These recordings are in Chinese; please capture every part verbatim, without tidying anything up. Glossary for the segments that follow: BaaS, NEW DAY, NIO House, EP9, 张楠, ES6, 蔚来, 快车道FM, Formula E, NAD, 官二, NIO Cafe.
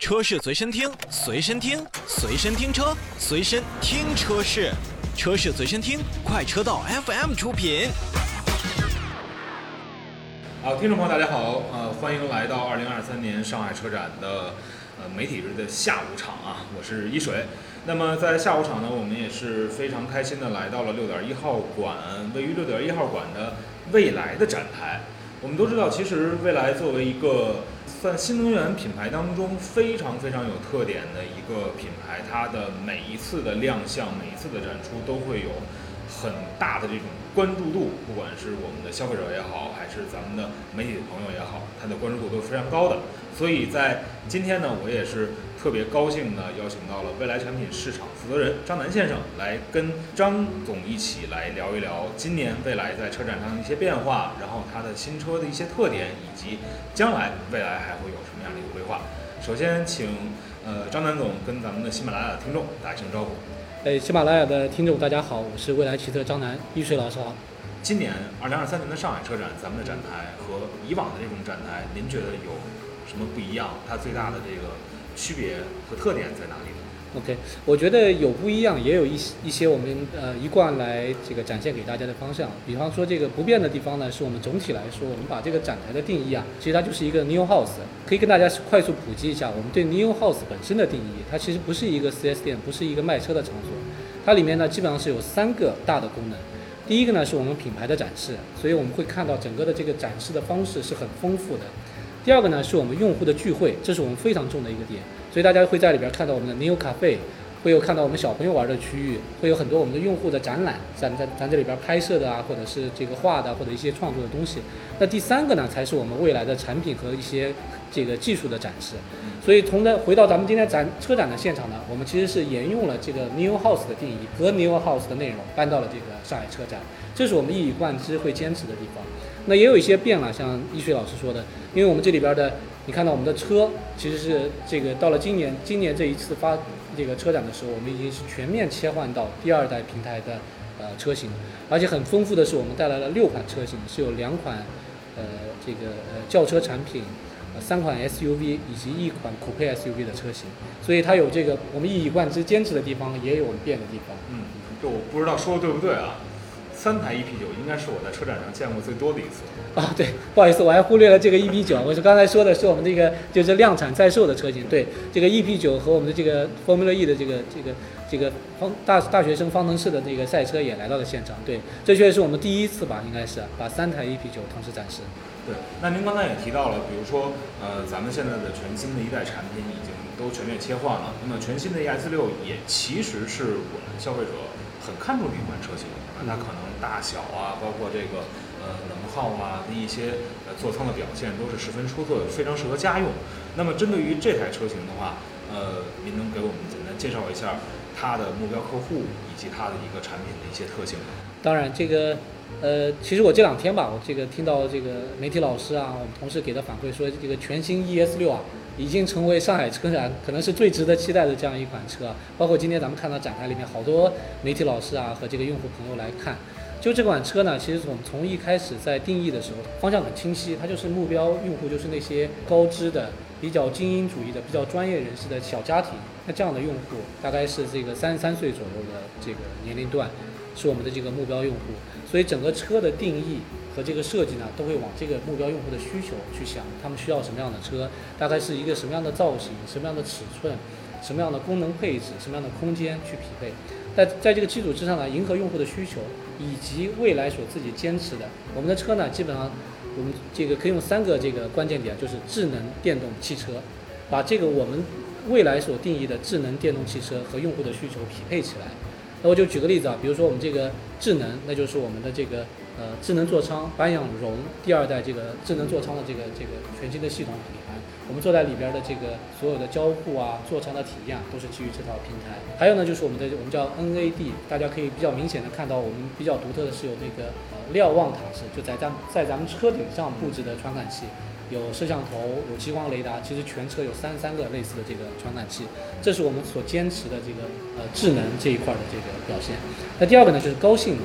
车市随身听，随身听，随身听车，随身听车市，车市随身听，快车道 F M 出品。好，听众朋友，大家好，呃，欢迎来到二零二三年上海车展的呃媒体日的下午场啊，我是一水。那么在下午场呢，我们也是非常开心的来到了六点一号馆，位于六点一号馆的蔚来的展台。我们都知道，其实蔚来作为一个算新能源品牌当中非常非常有特点的一个品牌，它的每一次的亮相、每一次的展出都会有很大的这种关注度，不管是我们的消费者也好，还是咱们的媒体的朋友也好，它的关注度都是非常高的。所以在今天呢，我也是特别高兴的邀请到了蔚来产品市场负责人张楠先生，来跟张总一起来聊一聊今年蔚来在车展上的一些变化，然后它的新车的一些特点，以及将来蔚来还会有什么样的一个规划。首先请呃张楠总跟咱们的喜马拉雅的听众打一声招呼。哎，喜马拉雅的听众大家好，我是蔚来汽车张楠，一水老师好。今年二零二三年的上海车展，咱们的展台和以往的这种展台，您觉得有什么不一样？它最大的这个区别和特点在哪里呢 ？OK， 我觉得有不一样，也有一一些我们呃一贯来这个展现给大家的方向。比方说这个不变的地方呢，是我们总体来说，我们把这个展台的定义啊，其实它就是一个 N I O House。可以跟大家快速普及一下我们对 N I O House 本身的定义，它其实不是一个 四 S 店，不是一个卖车的场所，它里面呢基本上是有三个大的功能。第一个呢是我们品牌的展示，所以我们会看到整个的这个展示的方式是很丰富的。第二个呢是我们用户的聚会，这是我们非常重的一个点，所以大家会在里边看到我们的 N I O Cafe， 会有看到我们小朋友玩的区域，会有很多我们的用户的展览，咱在咱这里边拍摄的啊，或者是这个画的或者一些创作的东西。那第三个呢才是我们未来的产品和一些这个技术的展示。所以从的回到咱们今天展车展的现场呢，我们其实是沿用了这个 N I O House 的定义和 N I O House 的内容搬到了这个上海车展，这是我们一以贯之会坚持的地方。那也有一些变了，像一水老师说的，因为我们这里边的你看到我们的车其实是这个到了今年今年这一次发这个车展的时候，我们已经是全面切换到第二代平台的呃车型，而且很丰富的是我们带来了六款车型，是有两款呃这个呃轿车产品，三款 S U V 以及一款酷配 S U V 的车型，所以它有这个我们一以贯之坚持的地方，也有我们变的地方。嗯，就我不知道说的对不对啊，三台 E P 九 应该是我在车展上见过最多的一次。啊，对，不好意思，我还忽略了这个 E P 九，我是刚才说的是我们这个就是量产在售的车型。对，这个 E P 九 和我们的这个 Formula E 的这个这个这个方大大学生方程式的这个赛车也来到了现场。对，这确实是我们第一次吧，应该是把三台 E P 九 同时展示。对，那您刚才也提到了，比如说，呃，咱们现在的全新的一代产品已经都全面切换了，那么全新的 E S 六 也其实是我们消费者很看重的一款车型，那可能大小啊，包括这个呃能耗啊的一些呃座舱的表现都是十分出色，非常适合家用。那么针对于这台车型的话，呃，您能给我们简单介绍一下它的目标客户以及它的一个产品的一些特性吗？当然，这个。呃，其实我这两天吧，我这个听到这个媒体老师啊，我们同事给的反馈说，这个全新 E S 六 啊，已经成为上海车展可能是最值得期待的这样一款车。包括今天咱们看到展台里面好多媒体老师啊和这个用户朋友来看，就这款车呢，其实从从一开始在定义的时候方向很清晰，它就是目标用户就是那些高知的、比较精英主义的、比较专业人士的小家庭。那这样的用户大概是这个三十三岁左右的这个年龄段，是我们的这个目标用户。所以整个车的定义和这个设计呢，都会往这个目标用户的需求去想，他们需要什么样的车，大概是一个什么样的造型、什么样的尺寸、什么样的功能配置、什么样的空间去匹配。但在这个基础之上呢，迎合用户的需求，以及未来所自己坚持的。我们的车呢，基本上我们这个可以用三个这个关键点，就是智能电动汽车，把这个我们未来所定义的智能电动汽车和用户的需求匹配起来。那我就举个例子啊，比如说我们这个智能，那就是我们的这个呃智能座舱白氧融第二代这个智能座舱的这个这个全新的系统里面，我们坐在里边的这个所有的交互啊、座舱的体验啊，都是基于这套平台。还有呢，就是我们的我们叫 N A D， 大家可以比较明显的看到，我们比较独特的是有那个呃瞭望塔式，就在咱在咱们车顶上布置的传感器。有摄像头，有激光雷达，其实全车有三十三个类似的这个传感器，这是我们所坚持的这个呃智能这一块的这个表现。那第二个呢，就是高性能。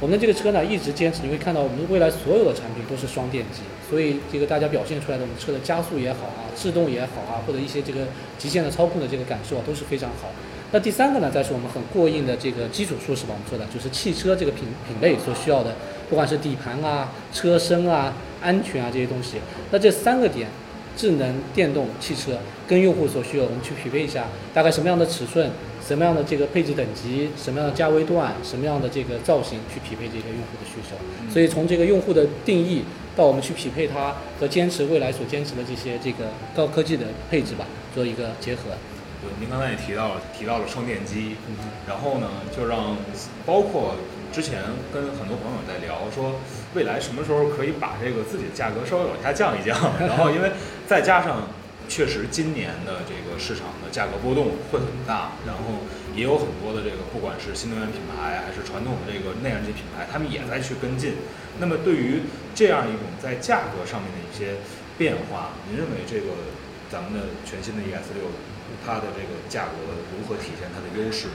我们的这个车呢一直坚持，你会看到我们未来所有的产品都是双电机，所以这个大家表现出来的我们车的加速也好啊，制动也好啊，或者一些这个极限的操控的这个感受啊，都是非常好。那第三个呢，再是我们很过硬的这个基础舒适吧，我们说的就是汽车这个品品类所需要的，不管是底盘啊、车身啊、安全啊这些东西。那这三个点，智能电动汽车跟用户所需要，我们去匹配一下，大概什么样的尺寸、什么样的这个配置等级、什么样的价位段、什么样的这个造型，去匹配这个用户的需求。嗯、所以从这个用户的定义到我们去匹配它和坚持未来所坚持的这些这个高科技的配置吧，做一个结合。对，您刚才也提到了，提到了双电机，嗯、然后呢，就让包括之前跟很多朋友在聊说，未来什么时候可以把这个自己的价格稍微往下降一降，然后因为再加上确实今年的这个市场的价格波动会很大，然后也有很多的这个不管是新能源品牌还是传统的这个内燃机品牌，他们也在去跟进。那么对于这样一种在价格上面的一些变化，您认为这个咱们的全新的 E S 六它的这个价格如何体现它的优势？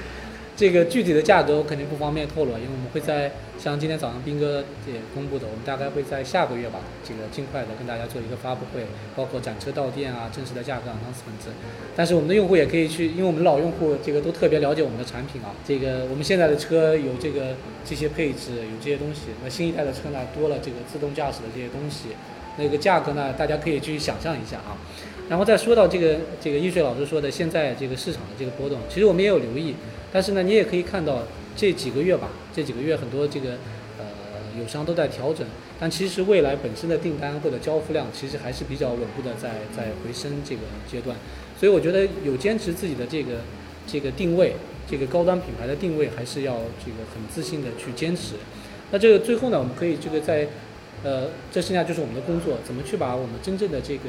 这个具体的价格我肯定不方便透露，因为我们会在像今天早上斌哥也公布的，我们大概会在下个月吧，这个尽快的跟大家做一个发布会，包括展车到店啊，真实的价格 announcement。但是我们的用户也可以去，因为我们老用户这个都特别了解我们的产品啊，这个我们现在的车有这个这些配置，有这些东西，那新一代的车呢多了这个自动驾驶的这些东西，那个价格呢大家可以去想象一下啊。然后再说到这个这个易水老师说的现在这个市场的这个波动，其实我们也有留意，但是呢你也可以看到这几个月吧，这几个月很多这个呃友商都在调整，但其实未来本身的订单或者交付量其实还是比较稳步的在在回升这个阶段，所以我觉得有坚持自己的这个这个定位，这个高端品牌的定位还是要这个很自信的去坚持。那这个最后呢，我们可以这个在呃这剩下就是我们的工作，怎么去把我们真正的这个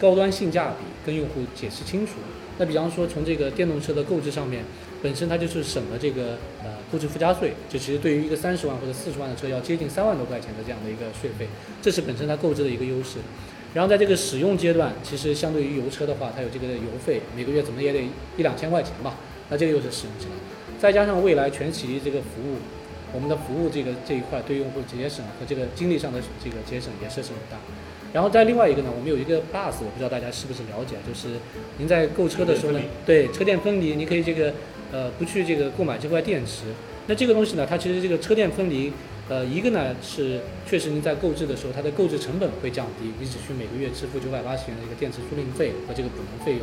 高端性价比跟用户解释清楚。那比方说从这个电动车的购置上面，本身它就是省了这个呃购置附加税，这其实对于一个三十万或者四十万的车要接近三万多块钱的这样的一个税费，这是本身它购置的一个优势。然后在这个使用阶段，其实相对于油车的话，它有这个油费，每个月怎么也得一两千块钱吧，那这个又是使用阶段。再加上未来全息这个服务，我们的服务这个这一块对用户节省和这个精力上的这个节省也是很大。然后在另外一个呢，我们有一个 bus， 我不知道大家是不是了解，就是您在购车的时候呢，对车电分离，您可以这个呃不去这个购买这块电池。那这个东西呢，它其实这个车电分离，呃一个呢是确实您在购置的时候，它的购置成本会降低，你只需每个月支付九百八十元的一个电池租赁费和这个补能费用。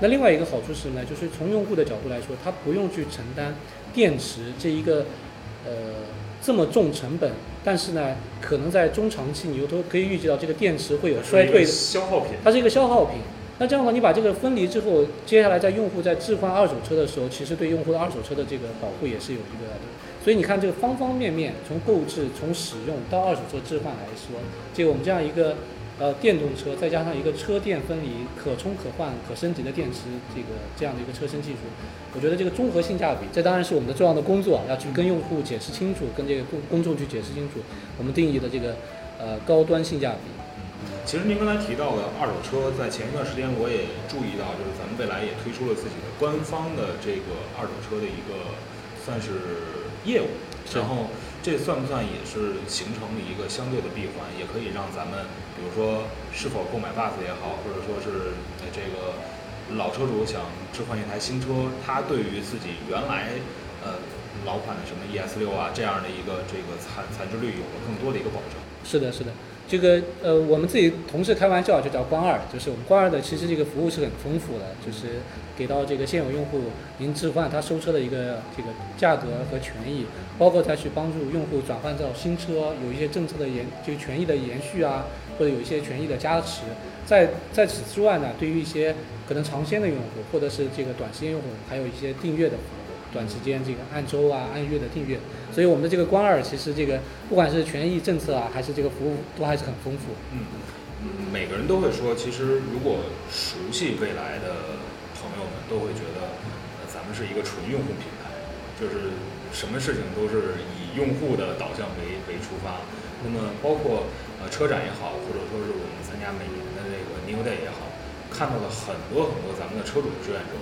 那另外一个好处是呢，就是从用户的角度来说，他不用去承担电池这一个呃这么重成本。但是呢，可能在中长期你又都可以预计到这个电池会有衰退的，消耗品，它是一个消耗品。那这样的话，你把这个分离之后，接下来在用户在置换二手车的时候，其实对用户的二手车的这个保护也是有一个。所以你看，这个方方面面，从购置、从使用到二手车置换来说，这个我们这样一个呃电动车，再加上一个车电分离、可充可换、可升级的电池，这个这样的一个车身技术，我觉得这个综合性价比，这当然是我们的重要的工作，要去跟用户解释清楚，跟这个公众去解释清楚我们定义的这个呃高端性价比。嗯，其实您刚才提到的二手车，在前一段时间我也注意到，就是咱们未来也推出了自己的官方的这个二手车的一个算是业务，然后这算不算也是形成了一个相对的闭环，也可以让咱们比如说是否购买 bus 也好，或者说是这个老车主想置换一台新车，他对于自己原来呃老款的什么 E S 六啊这样的一个这个残残值率有了更多的一个保证。是的，是的，这个呃我们自己同事开玩笑就叫官二，就是我们官二的其实这个服务是很丰富的，就是给到这个现有用户您置换他收车的一个这个价格和权益，包括再去帮助用户转换到新车，有一些政策的延就权益的延续啊，或者有一些权益的加持。在在此之外呢，对于一些可能长时间的用户或者是这个短时间用户，还有一些订阅的服务，短时间这个按周啊按月的订阅。所以我们的这个官二其实这个不管是权益政策啊还是这个服务都还是很丰富。嗯嗯，每个人都会说，其实如果熟悉未来的朋友们都会觉得、呃、咱们是一个纯用户品牌，就是什么事情都是以用户的导向为为出发。那么包括呃车展也好，或者说是我们参加每年的这个 New Day 也好，看到了很多很多咱们的车主志愿者。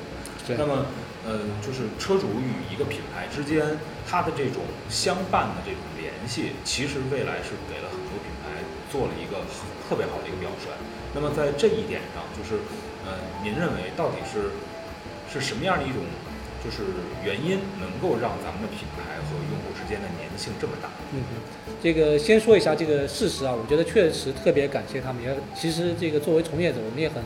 那么，呃，就是车主与一个品牌之间，它的这种相伴的这种联系，其实未来是给了很多品牌做了一个特别好的一个表率。那么在这一点上，就是，呃，您认为到底是是什么样的一种？就是原因能够让咱们的品牌和用户之间的粘性这么大。嗯，这个先说一下这个事实啊，我觉得确实特别感谢他们。也其实这个作为从业者，我们也很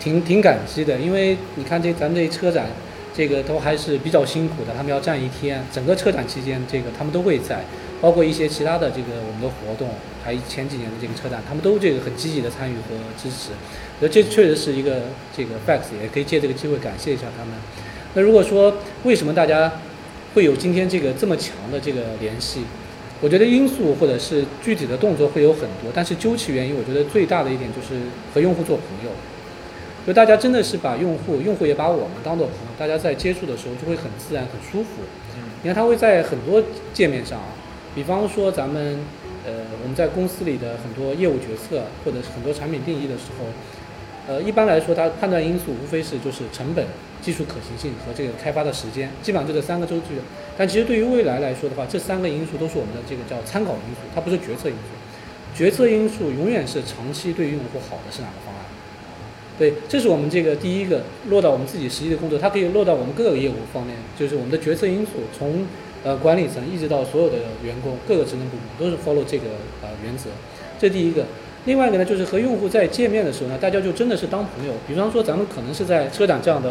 挺挺感激的，因为你看这咱们这车展，这个都还是比较辛苦的，他们要站一天，整个车展期间，这个他们都会在，包括一些其他的这个我们的活动，还前几年的这个车展，他们都这个很积极的参与和支持。我觉得这确实是一个这个 facts， 也可以借这个机会感谢一下他们。那如果说为什么大家会有今天这个这么强的这个联系，我觉得因素或者是具体的动作会有很多，但是究其原因，我觉得最大的一点就是和用户做朋友，就大家真的是把用户，用户也把我们当做朋友，大家在接触的时候就会很自然、很舒服。你看，他会在很多界面上，比方说咱们呃我们在公司里的很多业务决策或者是很多产品定义的时候。呃，一般来说，它判断因素无非是就是成本、技术可行性和这个开发的时间，基本上就这三个周期。但其实对于未来来说的话，这三个因素都是我们的这个叫参考因素，它不是决策因素。决策因素永远是长期对于用户好的是哪个方案？对，这是我们这个第一个落到我们自己实际的工作，它可以落到我们各个业务方面，就是我们的决策因素从呃管理层一直到所有的员工各个职能部门都是 follow 这个呃原则，这第一个。另外一个呢，就是和用户在见面的时候呢，大家就真的是当朋友。比方说，咱们可能是在车展这样的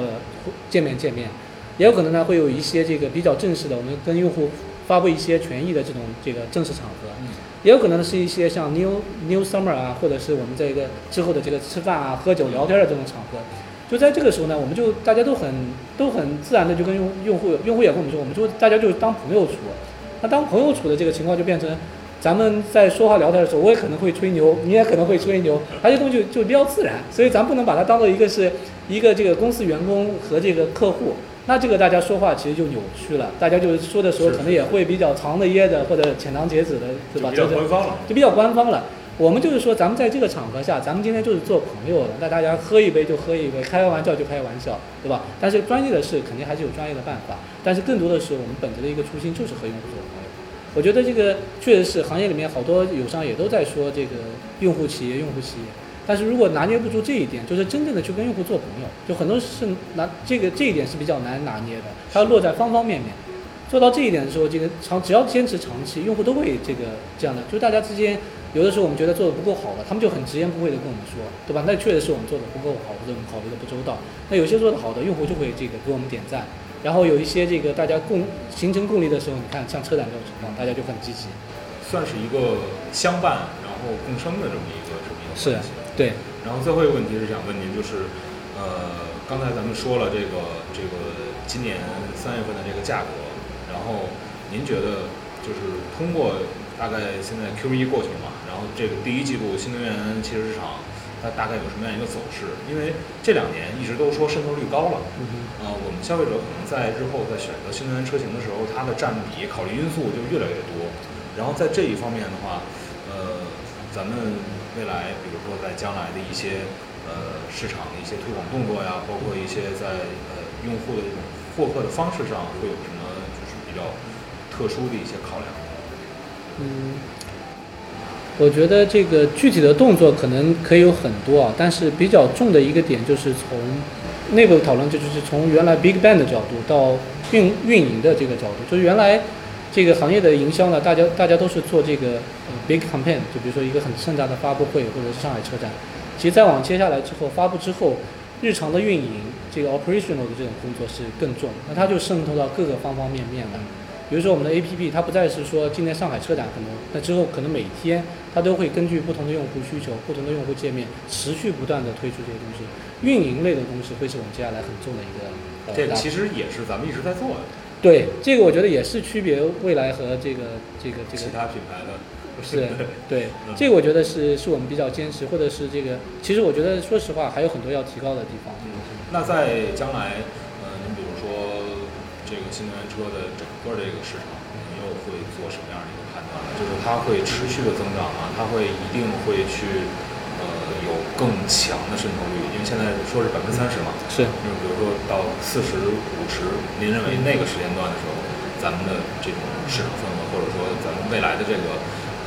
见面见面，也有可能呢会有一些这个比较正式的，我们跟用户发布一些权益的这种这个正式场合，嗯、也有可能是一些像 New New Summer 啊，或者是我们这个之后的这个吃饭啊、喝酒聊天的这种场合。就在这个时候呢，我们就大家都很都很自然的就跟用用户用户也跟我们说，我们就大家就当朋友处。那当朋友处的这个情况就变成。咱们在说话聊天的时候，我也可能会吹牛，你也可能会吹牛，而且东西就比较自然，所以咱不能把它当做一个是一个这个公司员工和这个客户，那这个大家说话其实就扭曲了，大家就说的时候可能也会比较长的掖的或者浅尝辄止的，对吧？就比较官方了，就比较官方了。我们就是说，咱们在这个场合下，咱们今天就是做朋友的，那大家喝一杯就喝一杯，开玩笑就开玩笑，对吧？但是专业的事肯定还是有专业的办法，但是更多的是我们本着的一个初心就是和用户做朋友。我觉得这个确实是行业里面好多友商也都在说这个用户企业用户企业，但是如果拿捏不住这一点，就是真正的去跟用户做朋友，就很多是拿这个这一点是比较难拿捏的，它落在方方面面。做到这一点的时候，这个长只要坚持长期，用户都会这个这样的。就大家之间有的时候我们觉得做的不够好的，他们就很直言不讳的跟我们说，对吧？那确实是我们做的不够好，或者我们考虑的不周到。那有些做的好的，用户就会这个给我们点赞。然后有一些这个大家共形成共力的时候，你看像车展这种情况，大家就很积极，算是一个相伴然后共生的这么一个这么一个关系。对。然后最后一个问题是想问您，就是呃，刚才咱们说了这个这个今年三月份的这个价格，然后您觉得就是通过大概现在 Q 一过去了嘛，然后这个第一季度新能源汽车市场。它大概有什么样一个走势？因为这两年一直都说渗透率高了，呃，我们消费者可能在日后在选择新能源车型的时候，它的占比考虑因素就越来越多。然后在这一方面的话，呃，咱们未来比如说在将来的一些呃市场的一些推广动作呀，包括一些在呃用户的这种获客的方式上，会有什么就是比较特殊的一些考量？嗯。我觉得这个具体的动作可能可以有很多啊，但是比较重的一个点就是从内部讨论，就是从原来 Big Bang 的角度到运运营的这个角度，就是原来这个行业的营销呢，大家大家都是做这个、呃、Big Campaign， 就比如说一个很盛大的发布会或者是上海车展，其实再往接下来之后，发布之后，日常的运营这个 operational 的这种工作是更重，那它就渗透到各个方方面面了。比如说我们的 A P P， 它不再是说今年上海车展可能，那之后可能每天它都会根据不同的用户需求、不同的用户界面，持续不断的推出这些东西。运营类的东西会是我们接下来很重的一个。呃、这个其实也是咱们一直在做的。对，这个我觉得也是区别未来和这个这个这个其他品牌的。是，对，这个我觉得是是我们比较坚持，或者是这个，其实我觉得说实话还有很多要提高的地方。嗯、那在将来。这个新能源车的整个这个市场，你又会做什么样的一个判断呢？就是它会持续的增长吗？它会一定会去呃有更强的渗透率，因为现在说是百分之三十嘛，是，就是比如说到四十五十，您认为那个时间段的时候，咱们的这种市场份额，或者说咱们未来的这个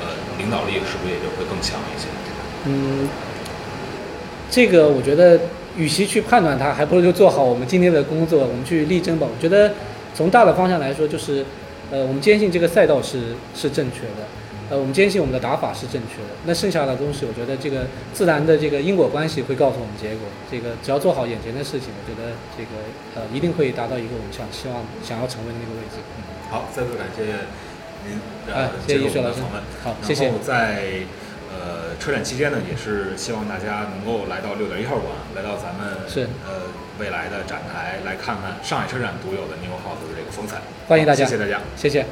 呃领导力，是不是也就会更强一些？嗯，这个我觉得，与其去判断它，还不如就做好我们今天的工作，我们去力争吧。我觉得从大的方向来说，就是呃，我们坚信这个赛道是是正确的。呃，我们坚信我们的打法是正确的，那剩下的东西，我觉得这个自然的这个因果关系会告诉我们结果。这个只要做好眼前的事情，我觉得这个呃一定会达到一个我们想希望想要成为的那个位置。嗯，好，再次感谢您呃接受我们的访问。好，谢谢。然后在呃车展期间呢，也是希望大家能够来到六点一号馆，来到咱们是呃未来的展台，来看看上海车展独有的N I O House的这个风采。欢迎大家，谢谢大家，谢谢。